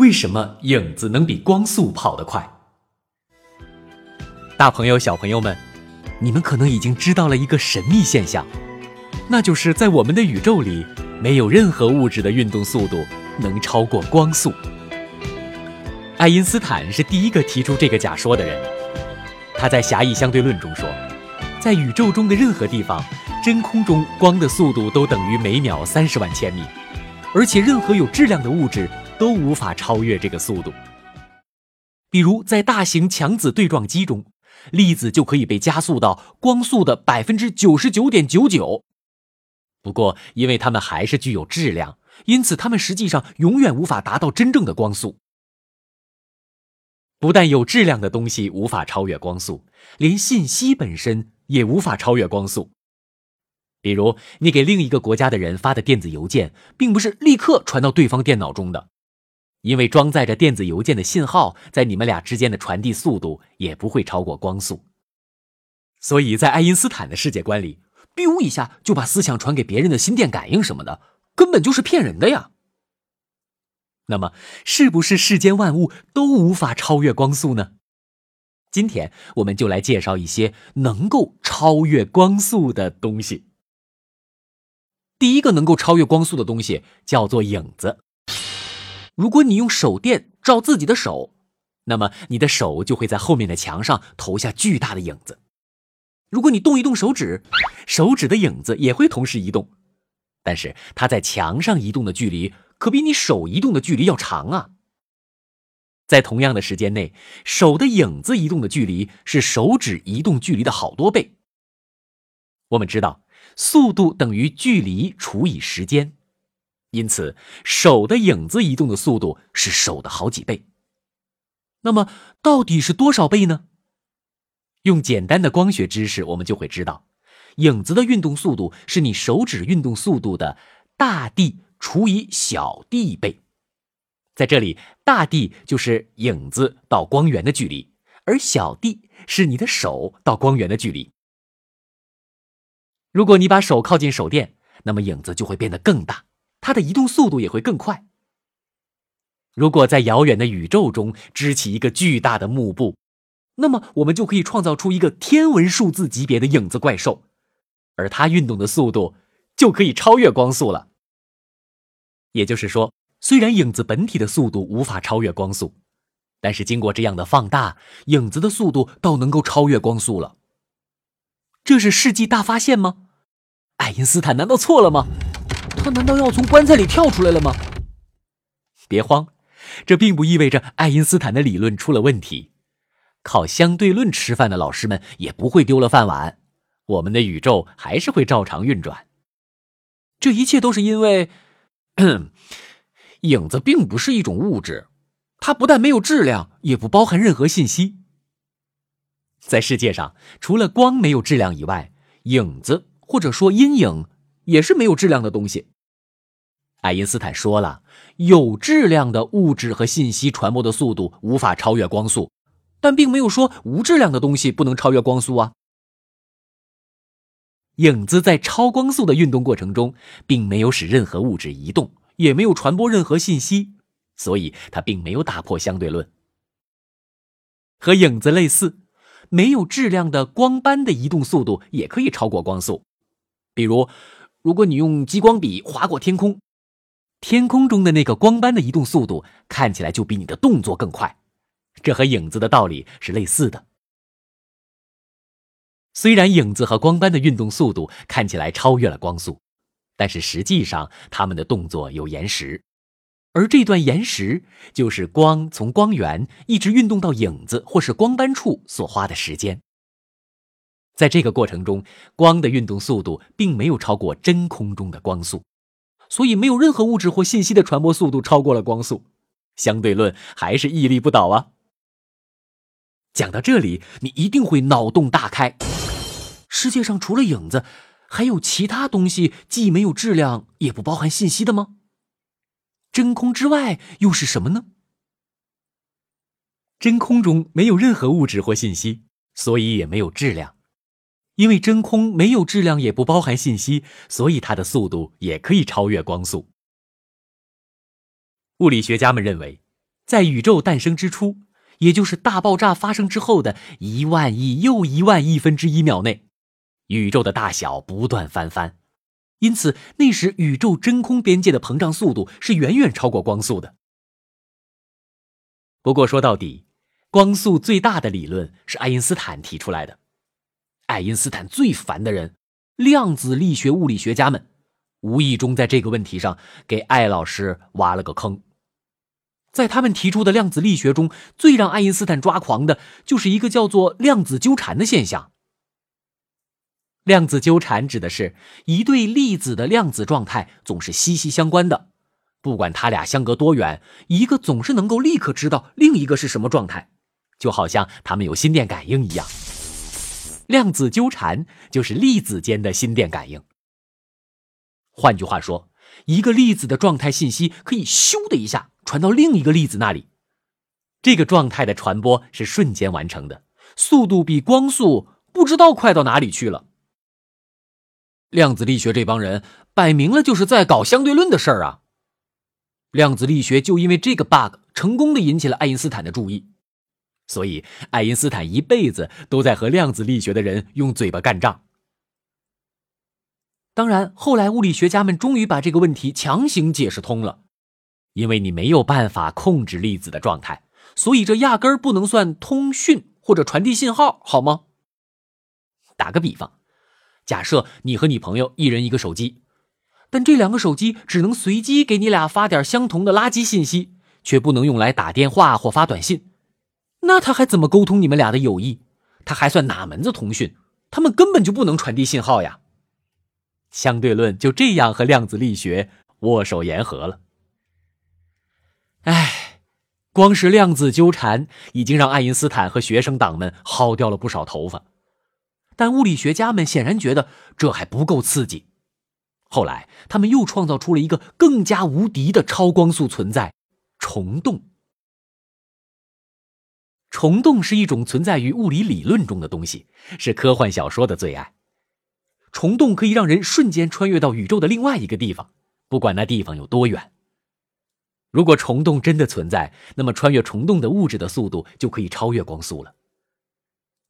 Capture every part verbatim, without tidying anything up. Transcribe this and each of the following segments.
为什么影子能比光速跑得快？大朋友小朋友们，你们可能已经知道了一个神秘现象，那就是在我们的宇宙里，没有任何物质的运动速度能超过光速。爱因斯坦是第一个提出这个假说的人，他在狭义相对论中说，在宇宙中的任何地方，真空中光的速度都等于每秒三十万千米，而且任何有质量的物质都无法超越这个速度。比如在大型强子对撞机中，粒子就可以被加速到光速的 百分之九十九点九九。 不过因为它们还是具有质量，因此它们实际上永远无法达到真正的光速。不但有质量的东西无法超越光速，连信息本身也无法超越光速。比如你给另一个国家的人发的电子邮件，并不是立刻传到对方电脑中的，因为装载着电子邮件的信号在你们俩之间的传递速度也不会超过光速。所以在爱因斯坦的世界观里， biu 一下就把思想传给别人的心电感应什么的，根本就是骗人的呀。那么是不是世间万物都无法超越光速呢？今天我们就来介绍一些能够超越光速的东西。第一个能够超越光速的东西叫做影子。如果你用手电照自己的手，那么你的手就会在后面的墙上投下巨大的影子。如果你动一动手指，手指的影子也会同时移动，但是它在墙上移动的距离可比你手移动的距离要长啊。在同样的时间内，手的影子移动的距离是手指移动距离的好多倍。我们知道，速度等于距离除以时间，因此手的影子移动的速度是手的好几倍。那么到底是多少倍呢？用简单的光学知识我们就会知道，影子的运动速度是你手指运动速度的大 D 除以小 d 倍。在这里，大 D 就是影子到光源的距离，而小 d 是你的手到光源的距离。如果你把手靠近手电，那么影子就会变得更大，它的移动速度也会更快。如果在遥远的宇宙中支起一个巨大的幕布，那么我们就可以创造出一个天文数字级别的影子怪兽，而它运动的速度就可以超越光速了。也就是说，虽然影子本体的速度无法超越光速，但是经过这样的放大，影子的速度倒能够超越光速了。这是世纪大发现吗？爱因斯坦难道错了吗？他难道要从棺材里跳出来了吗？别慌，这并不意味着爱因斯坦的理论出了问题。靠相对论吃饭的老师们也不会丢了饭碗，我们的宇宙还是会照常运转。这一切都是因为，影子并不是一种物质，它不但没有质量，也不包含任何信息。在世界上，除了光没有质量以外，影子或者说阴影也是没有质量的东西。爱因斯坦说了，有质量的物质和信息传播的速度无法超越光速，但并没有说无质量的东西不能超越光速啊。影子在超光速的运动过程中，并没有使任何物质移动，也没有传播任何信息，所以它并没有打破相对论。和影子类似，没有质量的光斑的移动速度也可以超过光速。比如，如果你用激光笔划过天空，天空中的那个光斑的移动速度看起来就比你的动作更快，这和影子的道理是类似的。虽然影子和光斑的运动速度看起来超越了光速，但是实际上它们的动作有延时，而这段延时就是光从光源一直运动到影子或是光斑处所花的时间。在这个过程中，光的运动速度并没有超过真空中的光速，所以没有任何物质或信息的传播速度超过了光速。相对论还是屹立不倒啊！讲到这里，你一定会脑洞大开。世界上除了影子，还有其他东西既没有质量，也不包含信息的吗？真空之外又是什么呢？真空中没有任何物质或信息，所以也没有质量。因为真空没有质量，也不包含信息，所以它的速度也可以超越光速。物理学家们认为，在宇宙诞生之初，也就是大爆炸发生之后的一万亿又一万亿分之一秒内，宇宙的大小不断翻番，因此那时宇宙真空边界的膨胀速度是远远超过光速的。不过说到底，光速最大的理论是爱因斯坦提出来的。爱因斯坦最烦的人，量子力学物理学家们，无意中在这个问题上给艾老师挖了个坑。在他们提出的量子力学中，最让爱因斯坦抓狂的就是一个叫做量子纠缠的现象。量子纠缠指的是一对粒子的量子状态总是息息相关的，不管它俩相隔多远，一个总是能够立刻知道另一个是什么状态，就好像它们有心电感应一样。量子纠缠就是粒子间的心电感应。换句话说，一个粒子的状态信息可以咻的一下传到另一个粒子那里，这个状态的传播是瞬间完成的，速度比光速不知道快到哪里去了。量子力学这帮人摆明了就是在搞相对论的事儿啊！量子力学就因为这个 bug 成功的引起了爱因斯坦的注意，所以爱因斯坦一辈子都在和量子力学的人用嘴巴干仗。当然，后来物理学家们终于把这个问题强行解释通了，因为你没有办法控制粒子的状态，所以这压根儿不能算通讯或者传递信号，好吗？打个比方，假设你和你朋友一人一个手机，但这两个手机只能随机给你俩发点相同的垃圾信息，却不能用来打电话或发短信，那他还怎么沟通你们俩的友谊？他还算哪门子通讯？他们根本就不能传递信号呀！相对论就这样和量子力学握手言和了。唉，光是量子纠缠已经让爱因斯坦和学生党们薅掉了不少头发，但物理学家们显然觉得这还不够刺激。后来他们又创造出了一个更加无敌的超光速存在——虫洞。虫洞是一种存在于物理理论中的东西，是科幻小说的最爱。虫洞可以让人瞬间穿越到宇宙的另外一个地方，不管那地方有多远。如果虫洞真的存在，那么穿越虫洞的物质的速度就可以超越光速了。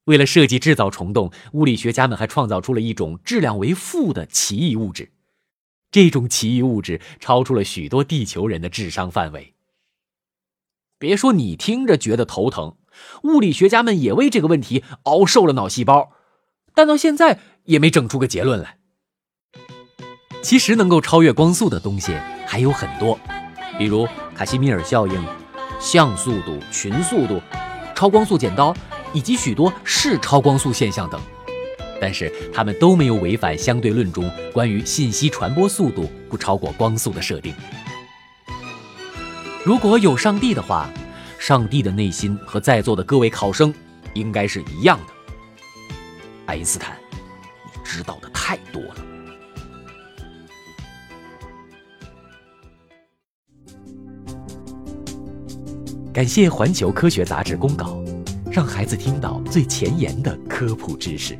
为了设计制造虫洞，物理学家们还创造出了一种质量为负的奇异物质。这种奇异物质超出了许多地球人的智商范围。别说你听着觉得头疼，物理学家们也为这个问题熬瘦了脑细胞，但到现在也没整出个结论来。其实能够超越光速的东西还有很多，比如卡西米尔效应、像速度、群速度、超光速剪刀，以及许多视超光速现象等，但是它们都没有违反相对论中关于信息传播速度不超过光速的设定。如果有上帝的话，上帝的内心和在座的各位考生应该是一样的。爱因斯坦，你知道的太多了。感谢环球科学杂志公稿，让孩子听到最前沿的科普知识。